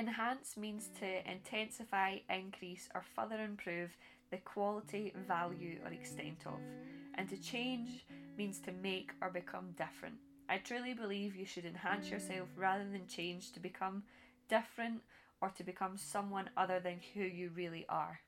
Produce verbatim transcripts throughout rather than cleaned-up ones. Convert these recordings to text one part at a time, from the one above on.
Enhance means to intensify, increase or further improve the quality, value or extent of. And to change means to make or become different. I truly believe you should enhance yourself rather than change to become different or to become someone other than who you really are.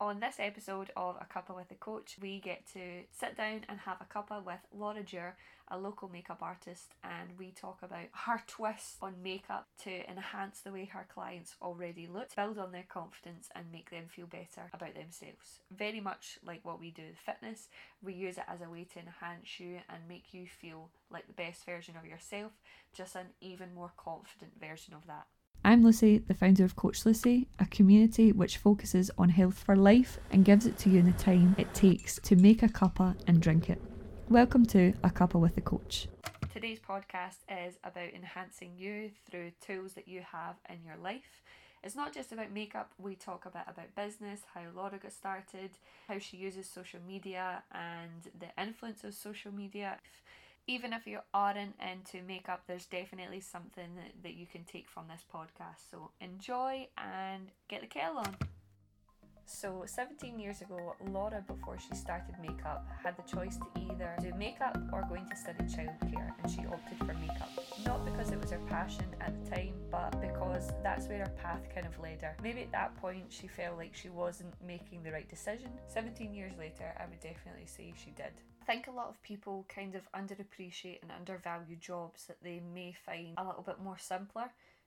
On this episode of A Cuppa With A Coach, we get to sit down and have a cuppa with Laura Jur, a local makeup artist, and we talk about her twist on makeup to enhance the way her clients already look, build on their confidence and make them feel better about themselves. Very much like what we do with fitness, we use it as a way to enhance you and make you feel like the best version of yourself, just an even more confident version of that. I'm Lucy, the founder of Coach Lucy, a community which focuses on health for life and gives it to you in the time it takes to make a cuppa and drink it. Welcome to A Cuppa with a Coach. Today's podcast is about enhancing you through tools that you have in your life. It's not just about makeup, we talk a bit about business, how Laura got started, how she uses social media and the influence of social media. Even if you aren't into makeup, there's definitely something that, that you can take from this podcast. So enjoy and get the kettle on. So seventeen years ago, Laura, before she started makeup, had the choice to either do makeup or going to study childcare, and she opted for makeup. Not because it was her passion at the time, but because that's where her path kind of led her. Maybe at that point she felt like she wasn't making the right decision. seventeen years later, I would definitely say she did. I think a lot of people kind of underappreciate and undervalue jobs that they may find a little bit more simpler.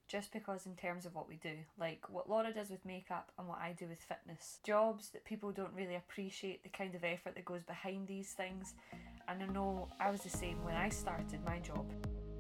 Just because in terms of what we do, like what Laura does with makeup and what I do with fitness. Jobs that people don't really appreciate the kind of effort that goes behind these things. And I know I was the same when I started my job.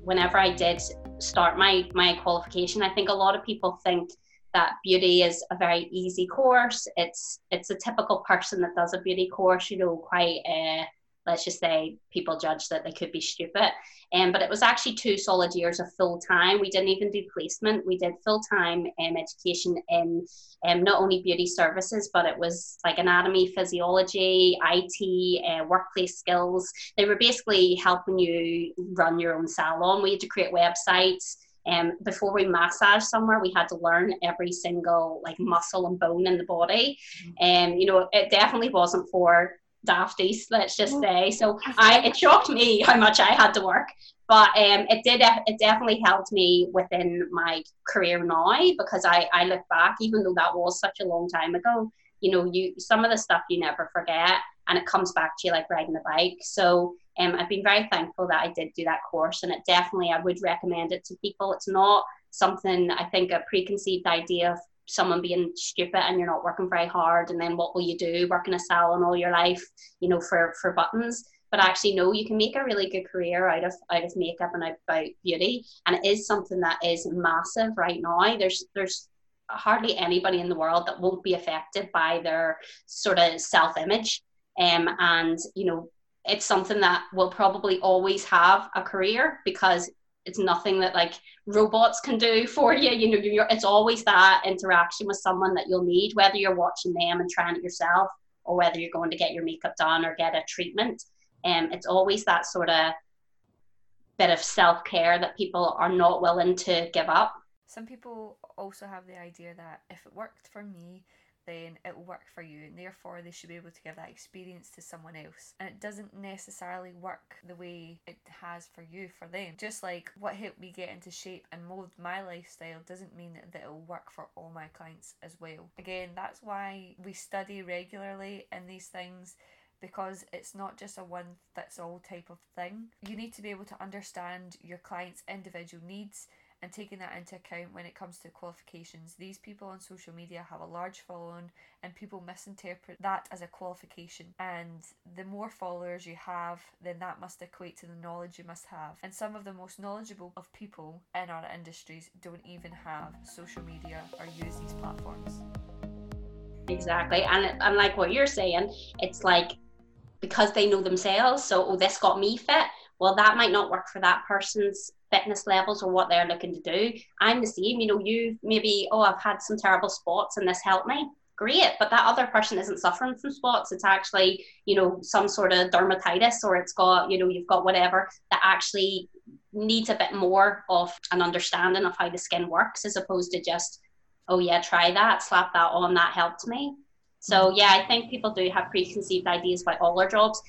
Whenever I did start my, my qualification, I think a lot of people think that beauty is a very easy course. It's it's a typical person that does a beauty course, you know, quite... Uh, let's just say people judge that they could be stupid. Um, but it was actually two solid years of full-time. We didn't even do placement. We did full-time um, education in um, not only beauty services, but it was like anatomy, physiology, I T, uh, workplace skills. They were basically helping you run your own salon. We had to create websites. Um, before we massage somewhere, we had to learn every single like muscle and bone in the body. And, um, you know, it definitely wasn't for dafties, let's just say. So I it shocked me how much I had to work, but um it did it definitely helped me within my career now, because I I look back, even though that was such a long time ago, you know, you some of the stuff you never forget, and it comes back to you like riding a bike. So um I've been very thankful that I did do that course, and it definitely, I would recommend it to people. It's not something, I think, a preconceived idea of someone being stupid and you're not working very hard, and then what will you do, work in a salon all your life, you know, for for buttons. But actually, no, you can make a really good career out of out of makeup and out about beauty, and it is something that is massive right now. There's there's hardly anybody in the world that won't be affected by their sort of self-image, um and you know, it's something that will probably always have a career, because it's nothing that like robots can do for you. You know, you're, it's always that interaction with someone that you'll need, whether you're watching them and trying it yourself, or whether you're going to get your makeup done or get a treatment. And um, it's always that sort of bit of self-care that people are not willing to give up. Some people also have the idea that if it worked for me, then it will work for you, and therefore they should be able to give that experience to someone else, and it doesn't necessarily work the way it has for you for them. Just like what helped me get into shape and mold my lifestyle doesn't mean that it'll work for all my clients as well. Again, that's why we study regularly in these things, because it's not just a one fits all type of thing. You need to be able to understand your clients' individual needs, and taking that into account when it comes to qualifications. These people on social media have a large following, and people misinterpret that as a qualification. And the more followers you have, then that must equate to the knowledge you must have. And some of the most knowledgeable of people in our industries don't even have social media or use these platforms. Exactly, and, and like what you're saying, it's like, because they know themselves, so oh, this got me fit. Well, that might not work for that person's fitness levels or what they're looking to do. I'm the same, you know, you maybe, oh, I've had some terrible spots and this helped me. Great, but that other person isn't suffering from spots. It's actually, you know, some sort of dermatitis, or it's got, you know, you've got whatever that actually needs a bit more of an understanding of how the skin works, as opposed to just, oh yeah, try that, slap that on, that helped me. So yeah, I think people do have preconceived ideas about all their jobs.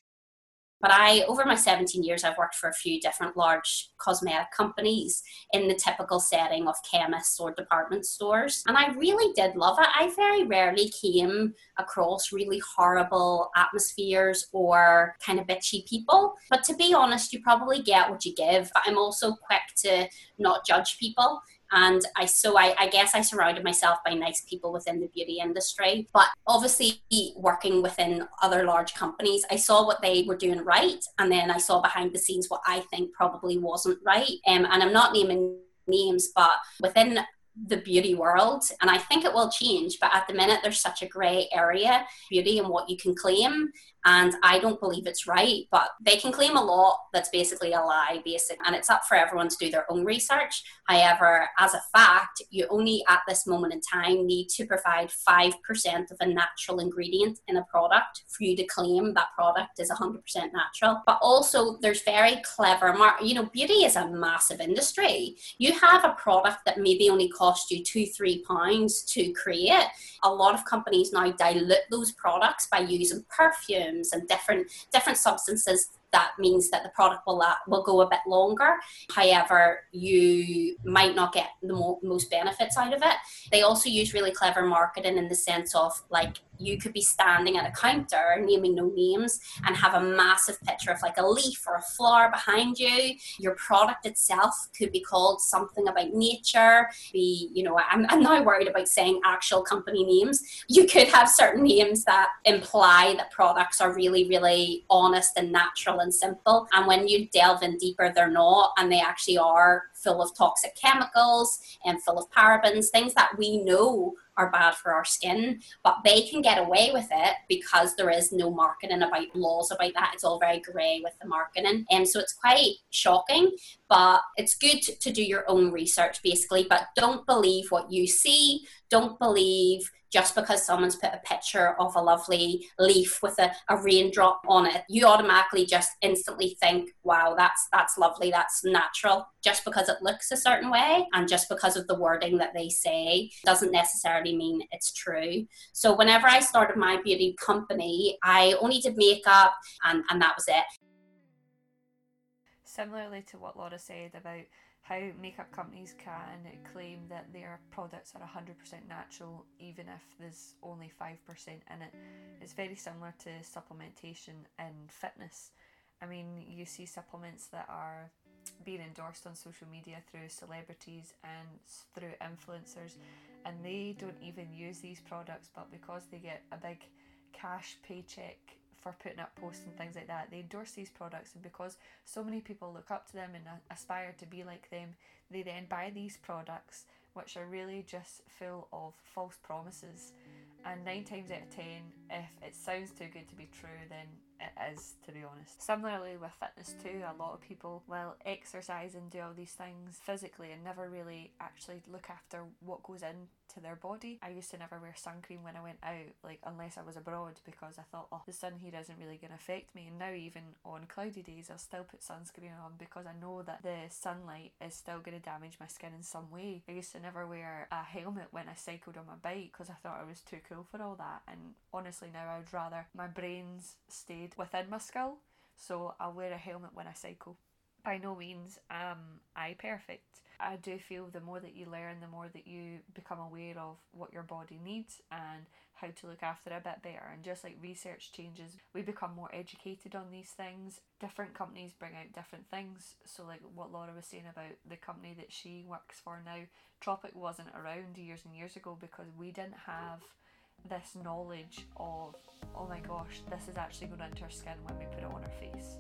But I, over my seventeen years, I've worked for a few different large cosmetic companies in the typical setting of chemists or department stores. And I really did love it. I very rarely came across really horrible atmospheres or kind of bitchy people. But to be honest, you probably get what you give. But I'm also quick to not judge people. And I, so I, I guess I surrounded myself by nice people within the beauty industry. But obviously working within other large companies, I saw what they were doing right. And then I saw behind the scenes what I think probably wasn't right. Um, and I'm not naming names, but within the beauty world, and I think it will change, but at the minute there's such a grey area, beauty and what you can claim, and I don't believe it's right, but they can claim a lot that's basically a lie, basically, and it's up for everyone to do their own research. However, as a fact, you only at this moment in time need to provide five percent of a natural ingredient in a product for you to claim that product is one hundred percent natural. But also there's very clever, mar- you know, beauty is a massive industry. You have a product that maybe only costs cost you two, three pounds to create. A lot of companies now dilute those products by using perfumes and different different substances. That means that the product will uh, will go a bit longer. However, you might not get the mo- most benefits out of it. They also use really clever marketing in the sense of, like, you could be standing at a counter, naming no names, and have a massive picture of like a leaf or a flower behind you. Your product itself could be called something about nature. Be, you know, I'm, I'm now worried about saying actual company names. You could have certain names that imply that products are really, really honest and natural and simple, and when you delve in deeper, they're not, and they actually are full of toxic chemicals and full of parabens, things that we know are bad for our skin, but they can get away with it because there is no marketing about laws about that. It's all very grey with the marketing, and um, so it's quite shocking, but it's good to do your own research basically. But don't believe what you see. Don't believe just because someone's put a picture of a lovely leaf with a, a raindrop on it, you automatically just instantly think, wow, that's that's lovely, that's natural, just because it looks a certain way and just because of the wording that they say doesn't necessarily mean it's true. So whenever I started my beauty company, I only did makeup and, and that was it. Similarly to what Laura said about how makeup companies can claim that their products are one hundred percent natural even if there's only five percent in it. It's very similar to supplementation in fitness. I mean, you see supplements that are being endorsed on social media through celebrities and through influencers, and they don't even use these products, but because they get a big cash paycheck for putting up posts and things like that, they endorse these products, and because so many people look up to them and aspire to be like them, they then buy these products which are really just full of false promises. And nine times out of ten, if it sounds too good to be true, then it is, to be honest. Similarly with fitness too, a lot of people will exercise and do all these things physically and never really actually look after what goes into their body. I used to never wear sun cream when I went out, like unless I was abroad, because I thought, oh, the sun here isn't really going to affect me. And now even on cloudy days, I'll still put sunscreen on because I know that the sunlight is still going to damage my skin in some way. I used to never wear a helmet when I cycled on my bike because I thought I was too cool for all that. And honestly now I'd rather my brains stayed within my skull, so I'll wear a helmet when I cycle. By no means am I perfect. I do feel the more that you learn, the more that you become aware of what your body needs and how to look after it a bit better. And just like research changes, we become more educated on these things. Different companies bring out different things. So like what Laura was saying about the company that she works for now, Tropic wasn't around years and years ago because we didn't have this knowledge of, oh my gosh, this is actually going into our skin when we put it on our face.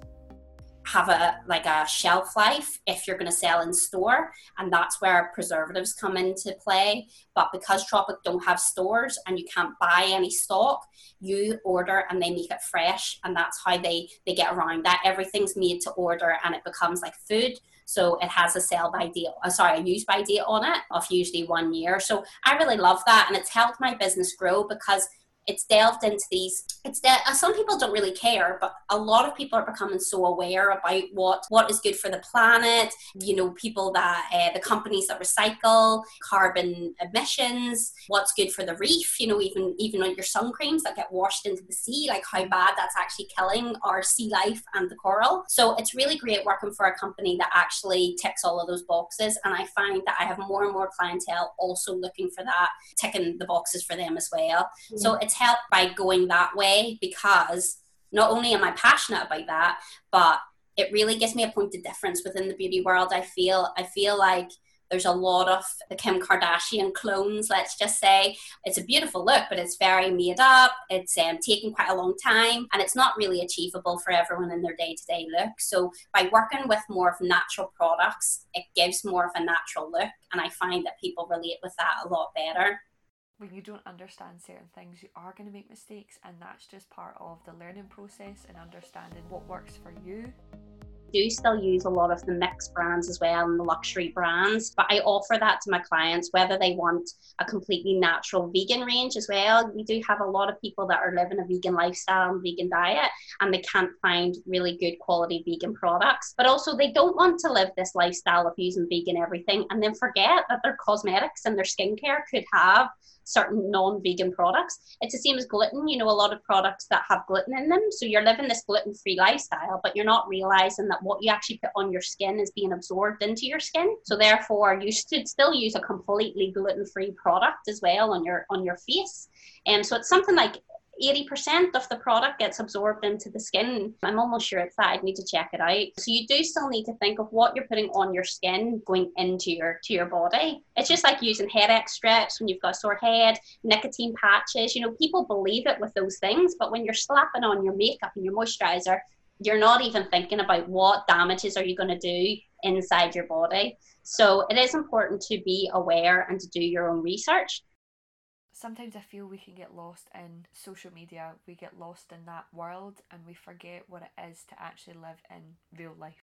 Have a like a shelf life if you're going to sell in store, and that's where preservatives come into play. But because Tropic don't have stores and you can't buy any stock, you order and they make it fresh, and that's how they they get around that. Everything's made to order and it becomes like food. So it has a sell by date, uh, sorry, a use by date on it of usually one year. So I really love that, and it's helped my business grow because it's delved into these, it's that de- some people don't really care, but a lot of people are becoming so aware about what, what is good for the planet, you know, people that, uh, the companies that recycle, carbon emissions, what's good for the reef, you know, even, even like your sun creams that get washed into the sea, like how bad that's actually killing our sea life and the coral. So it's really great working for a company that actually ticks all of those boxes. And I find that I have more and more clientele also looking for that, ticking the boxes for them as well. Mm-hmm. So it's helped by going that way, because not only am I passionate about that, but it really gives me a point of difference within the beauty world. I feel I feel like there's a lot of the Kim Kardashian clones, let's just say. It's a beautiful look, but it's very made up. It's um, taken quite a long time, and it's not really achievable for everyone in their day-to-day look. So by working with more of natural products, it gives more of a natural look, and I find that people relate with that a lot better. When you don't understand certain things, you are going to make mistakes, and that's just part of the learning process and understanding what works for you. I do still use a lot of the mixed brands as well, and the luxury brands, but I offer that to my clients, whether they want a completely natural vegan range as well. We do have a lot of people that are living a vegan lifestyle and vegan diet, and they can't find really good quality vegan products, but also they don't want to live this lifestyle of using vegan everything and then forget that their cosmetics and their skincare could have certain non-vegan products. It's the same as gluten, you know, a lot of products that have gluten in them. So you're living this gluten-free lifestyle, but you're not realizing that what you actually put on your skin is being absorbed into your skin. So therefore, you should still use a completely gluten-free product as well on your on your face. And um, so it's something like eighty percent of the product gets absorbed into the skin. I'm almost sure it's that. I need to check it out. So you do still need to think of what you're putting on your skin going into your to your body. It's just like using headache strips when you've got a sore head, nicotine patches. You know, people believe it with those things, but when you're slapping on your makeup and your moisturizer, you're not even thinking about what damages are you going to do inside your body. So it is important to be aware and to do your own research. Sometimes I feel we can get lost in social media, we get lost in that world, and we forget what it is to actually live in real life.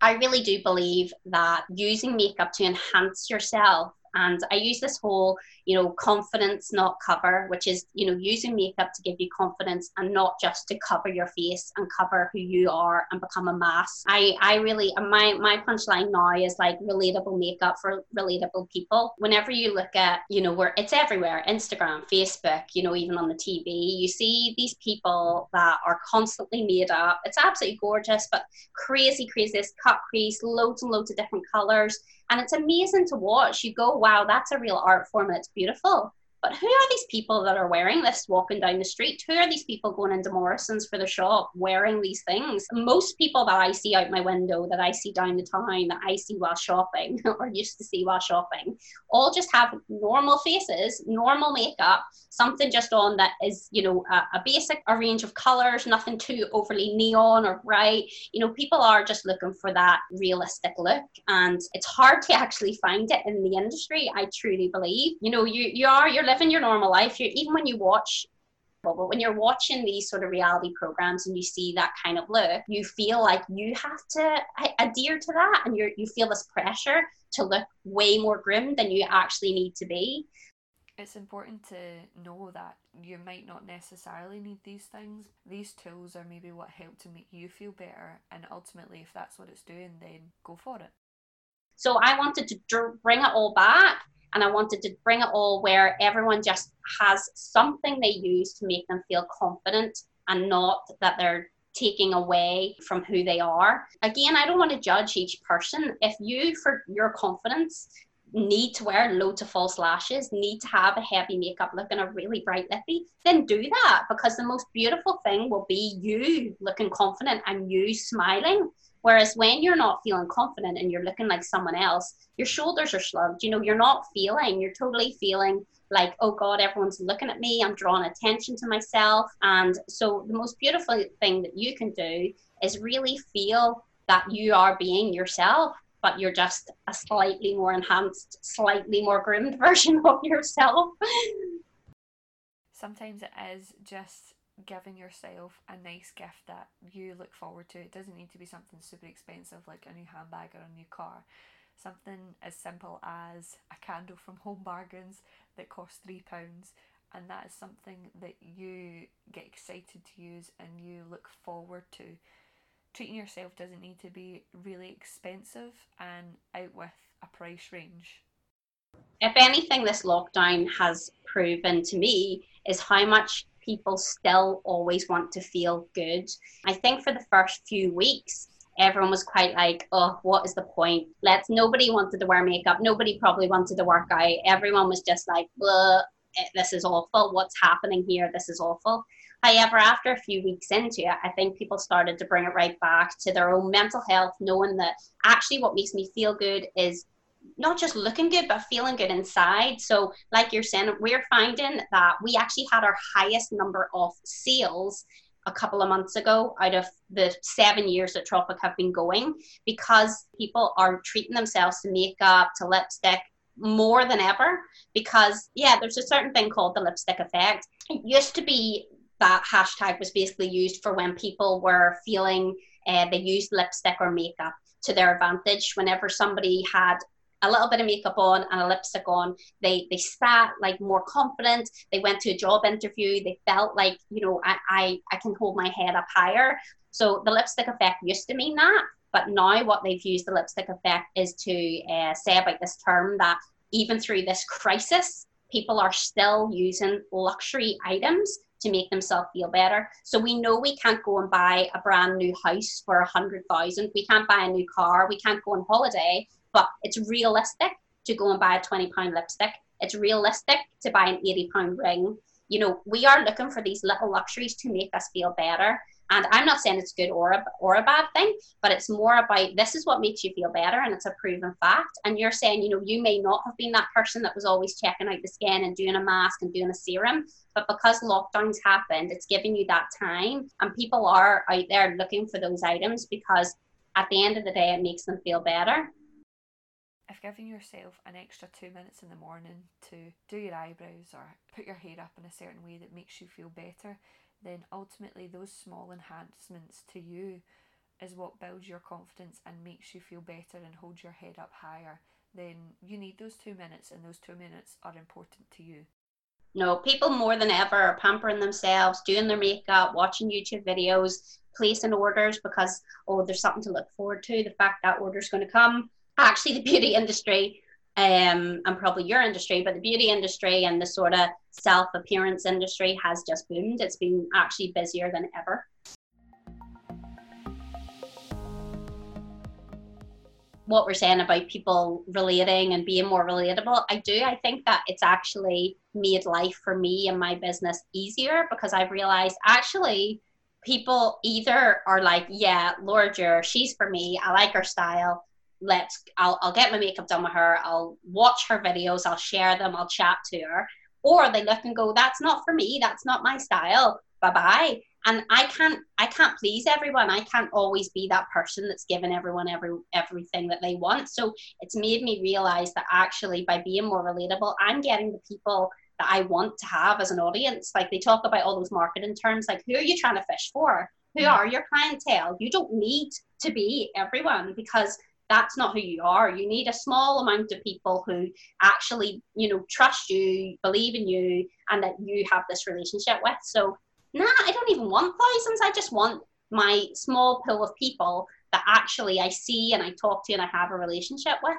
I really do believe that using makeup to enhance yourself, and I use this whole, you know, confidence not cover, which is, you know, using makeup to give you confidence and not just to cover your face and cover who you are and become a mask. I, I really, my, my punchline now is like relatable makeup for relatable people. Whenever you look at, you know, where it's everywhere, Instagram, Facebook, you know, even on the T V, you see these people that are constantly made up. It's absolutely gorgeous, but crazy, craziest cut crease, loads and loads of different colors. And it's amazing to watch. You go, wow, that's a real art form and it's beautiful. But who are these people that are wearing this walking down the street? Who are these people going into Morrison's for the shop wearing these things? Most people that I see out my window, that I see down the town, that I see while shopping or used to see while shopping, all just have normal faces, normal makeup, something just on that is, you know, a, a basic, a range of colors, nothing too overly neon or bright. You know, people are just looking for that realistic look, and it's hard to actually find it in the industry, I truly believe. You know, you, you are, you're living your normal life. You're, even when you watch, but when you're watching these sort of reality programs and you see that kind of look, you feel like you have to adhere to that, and you you feel this pressure to look way more grim than you actually need to be. It's important to know that you might not necessarily need these things. These tools are maybe what help to make you feel better, and ultimately, if that's what it's doing, then go for it. So I wanted to bring it all back. And I wanted to bring it all where everyone just has something they use to make them feel confident, and not that they're taking away from who they are. Again, I don't want to judge each person. If you, for your confidence, need to wear loads of false lashes, need to have a heavy makeup look and a really bright lippy, then do that, because the most beautiful thing will be you looking confident and you smiling. Whereas when you're not feeling confident and you're looking like someone else, your shoulders are slumped, you know, you're not feeling, you're totally feeling like, oh God, everyone's looking at me, I'm drawing attention to myself. And so the most beautiful thing that you can do is really feel that you are being yourself, but you're just a slightly more enhanced, slightly more groomed version of yourself. Sometimes it is just giving yourself a nice gift that you look forward to. It doesn't need to be something super expensive like a new handbag or a new car. Something as simple as a candle from Home Bargains that costs three pounds, and that is something that you get excited to use and you look forward to. Treating yourself doesn't need to be really expensive and out with a price range. If anything, this lockdown has proven to me is how much people still always want to feel good. I think for the first few weeks, everyone was quite like, oh, what is the point? Let's, nobody wanted to wear makeup. Nobody probably wanted to work out. Everyone was just like, this is awful. What's happening here? This is awful. However, after a few weeks into it, I think people started to bring it right back to their own mental health, knowing that actually what makes me feel good is not just looking good, but feeling good inside. So like you're saying, we're finding that we actually had our highest number of sales a couple of months ago out of the seven years that Tropic have been going, because people are treating themselves to makeup, to lipstick, more than ever. Because yeah, there's a certain thing called the lipstick effect. It used to be that hashtag was basically used for when people were feeling uh, they used lipstick or makeup to their advantage. Whenever somebody had a little bit of makeup on and a lipstick on, they they sat like more confident, they went to a job interview, they felt like, you know, I, I, I can hold my head up higher. So the lipstick effect used to mean that, but now what they've used the lipstick effect is to uh, say about this term that even through this crisis, people are still using luxury items to make themselves feel better. So we know we can't go and buy a brand new house for a hundred thousand, we can't buy a new car, we can't go on holiday, but it's realistic to go and buy a twenty pound lipstick. It's realistic to buy an eighty pound ring. You know, we are looking for these little luxuries to make us feel better. And I'm not saying it's good or a, or a bad thing, but it's more about this is what makes you feel better, and it's a proven fact. And you're saying, you know, you may not have been that person that was always checking out the skin and doing a mask and doing a serum, but because lockdowns happened, it's giving you that time. And people are out there looking for those items because at the end of the day, it makes them feel better. If giving yourself an extra two minutes in the morning to do your eyebrows or put your hair up in a certain way that makes you feel better, then ultimately those small enhancements to you is what builds your confidence and makes you feel better and holds your head up higher. Then you need those two minutes, and those two minutes are important to you. No, people more than ever are pampering themselves, doing their makeup, watching YouTube videos, placing orders because, oh, there's something to look forward to, the fact that order's going to come. Actually, the beauty industry, um, and probably your industry, but the beauty industry and the sort of self-appearance industry has just boomed. It's been actually busier than ever. What we're saying about people relating and being more relatable, I do. I think that it's actually made life for me and my business easier, because I've realized actually people either are like, yeah, Laura Jur, she's for me. I like her style. Let's, I'll, I'll get my makeup done with her, I'll watch her videos, I'll share them, I'll chat to her. Or they look and go, that's not for me, that's not my style, bye-bye. And I can't, I can't please everyone. I can't always be that person that's giving everyone every everything that they want. So it's made me realize that actually by being more relatable, I'm getting the people that I want to have as an audience. Like they talk about all those marketing terms, like who are you trying to fish for? Who are your clientele? You don't need to be everyone, because that's not who you are. You need a small amount of people who actually, you know, trust you, believe in you, and that you have this relationship with. So, nah, I don't even want thousands. I just want my small pool of people that actually I see and I talk to and I have a relationship with.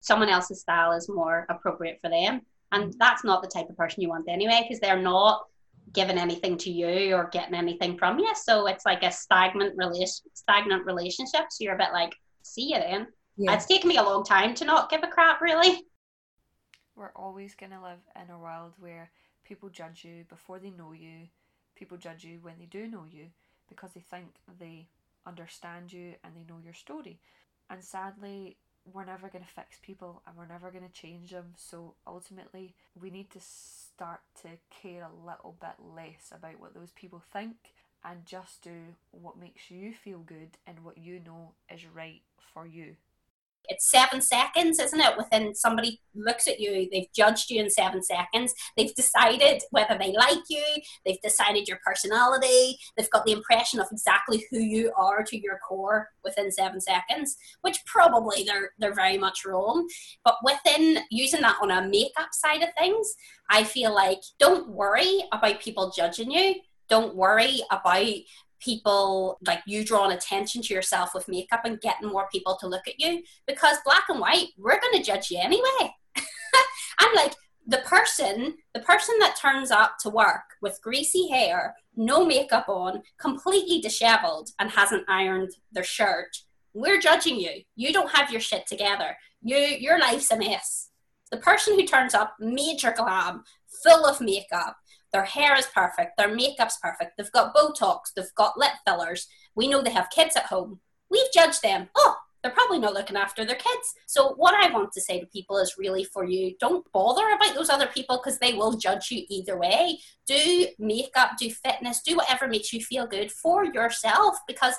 Someone else's style is more appropriate for them. And that's not the type of person you want anyway, because they're not giving anything to you or getting anything from you. So it's like a stagnant, rela- stagnant relationship. So you're a bit like, see you then. Yeah. It's taken me a long time to not give a crap, really. We're always going to live in a world where people judge you before they know you. People judge you when they do know you because they think they understand you and they know your story. And sadly, we're never going to fix people and we're never going to change them. So ultimately, we need to start to care a little bit less about what those people think and just do what makes you feel good and what you know is right for you. It's seven seconds, isn't it? Within somebody looks at you, they've judged you in seven seconds. They've decided whether they like you. They've decided your personality. They've got the impression of exactly who you are to your core within seven seconds, which probably they're they're very much wrong. But within using that on a makeup side of things, I feel like don't worry about people judging you. Don't worry about people, like you drawing attention to yourself with makeup and getting more people to look at you, because black and white, we're going to judge you anyway. I'm like the person, the person that turns up to work with greasy hair, no makeup on, completely disheveled and hasn't ironed their shirt. We're judging you. You don't have your shit together. You, your life's a mess. The person who turns up major glam, full of makeup, their hair is perfect, their makeup's perfect, they've got Botox, they've got lip fillers, we know they have kids at home. We've judged them. Oh, they're probably not looking after their kids. So what I want to say to people is really for you, don't bother about those other people because they will judge you either way. Do makeup, do fitness, do whatever makes you feel good for yourself, because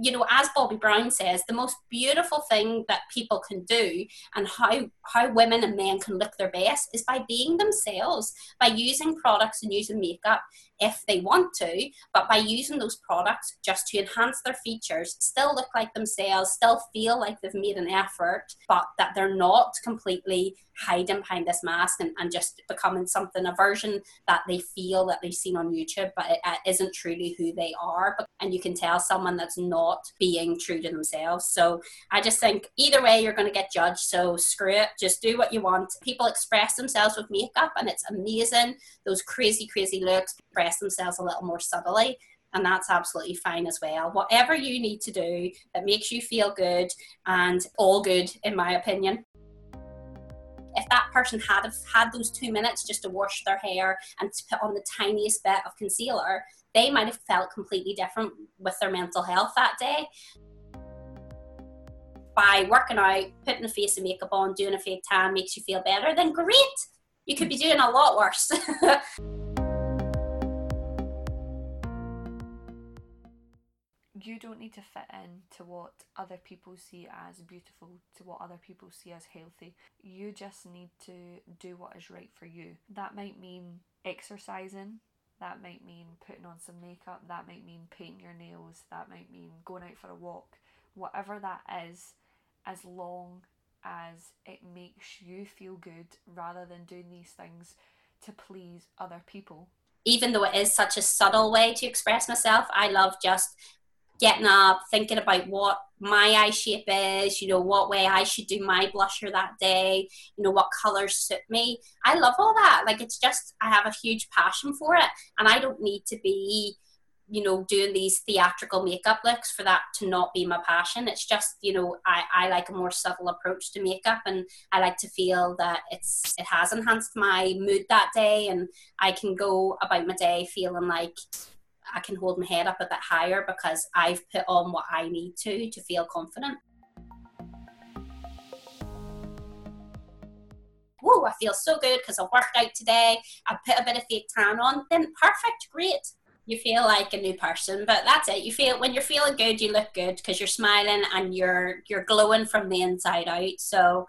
you know, as Bobby Brown says, the most beautiful thing that people can do and how, how women and men can look their best is by being themselves, by using products and using makeup if they want to, but by using those products just to enhance their features, still look like themselves, still feel like they've made an effort, but that they're not completely hiding behind this mask and, and just becoming something, a version that they feel that they've seen on YouTube, but it, it isn't truly who they are. And you can tell someone that's not being true to themselves. So I just think either way, you're going to get judged. So screw it. Just do what you want. People express themselves with makeup and it's amazing. Those crazy, crazy looks express themselves a little more subtly. And that's absolutely fine as well. Whatever you need to do that makes you feel good, and all good in my opinion. If that person had had those two minutes just to wash their hair and to put on the tiniest bit of concealer, they might have felt completely different with their mental health that day. By working out, putting a face of makeup on, doing a fake tan makes you feel better, then great! You could be doing a lot worse. You don't need to fit in to what other people see as beautiful, to what other people see as healthy. You just need to do what is right for you. That might mean exercising, that might mean putting on some makeup, that might mean painting your nails, that might mean going out for a walk. Whatever that is, as long as it makes you feel good rather than doing these things to please other people. Even though it is such a subtle way to express myself, I love just getting up, thinking about what my eye shape is, you know, what way I should do my blusher that day, you know, what colours suit me. I love all that. Like, it's just, I have a huge passion for it. And I don't need to be, you know, doing these theatrical makeup looks for that to not be my passion. It's just, you know, I, I like a more subtle approach to makeup, and I like to feel that it's it has enhanced my mood that day, and I can go about my day feeling like I can hold my head up a bit higher because I've put on what I need to to feel confident. Whoa, I feel so good because I worked out today. I put a bit of fake tan on. Then perfect, great. You feel like a new person, but that's it. You feel when you're feeling good, you look good because you're smiling and you're you're glowing from the inside out. So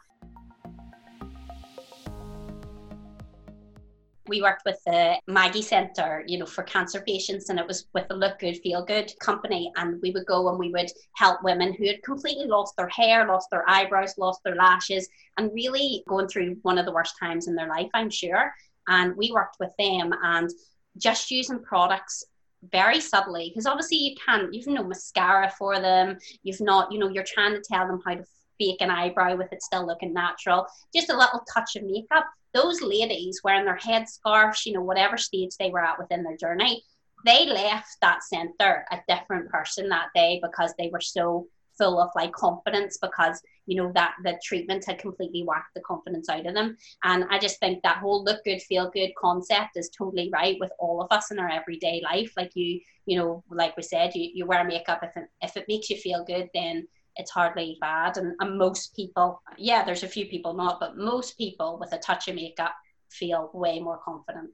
we worked with the Maggie Center, you know, for cancer patients, and it was with the Look Good, Feel Good company. And we would go and we would help women who had completely lost their hair, lost their eyebrows, lost their lashes, and really going through one of the worst times in their life, I'm sure. And we worked with them and just using products very subtly, because obviously you can't, you've no mascara for them. You've not, you know, you're trying to tell them how to fake an eyebrow with it still looking natural. Just a little touch of makeup. Those ladies wearing their headscarves, you know, whatever stage they were at within their journey, they left that centre a different person that day because they were so full of like confidence, because, you know, that the treatment had completely whacked the confidence out of them. And I just think that whole look good, feel good concept is totally right with all of us in our everyday life. Like you, you know, like we said, you, you wear makeup, if it, if it makes you feel good, then it's hardly bad. And, and most people, yeah, there's a few people not, but most people with a touch of makeup feel way more confident.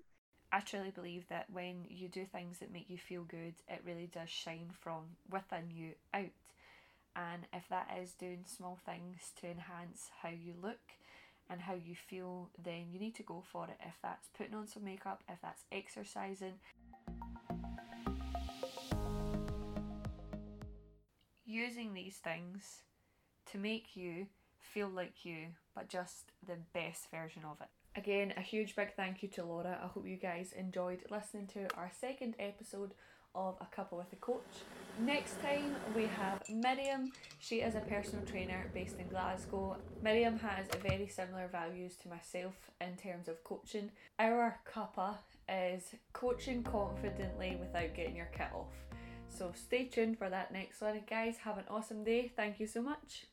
I truly believe that when you do things that make you feel good, it really does shine from within you out. And if that is doing small things to enhance how you look and how you feel, then you need to go for it. If that's putting on some makeup, if that's exercising. Using these things to make you feel like you, but just the best version of it. Again, a huge big thank you to Laura. I hope you guys enjoyed listening to our second episode of A Cuppa With A Coach. Next time we have Miriam. She is a personal trainer based in Glasgow. Miriam has very similar values to myself in terms of coaching. Our cuppa is coaching confidently without getting your kit off. So stay tuned for that next one, guys. Have an awesome day. Thank you so much.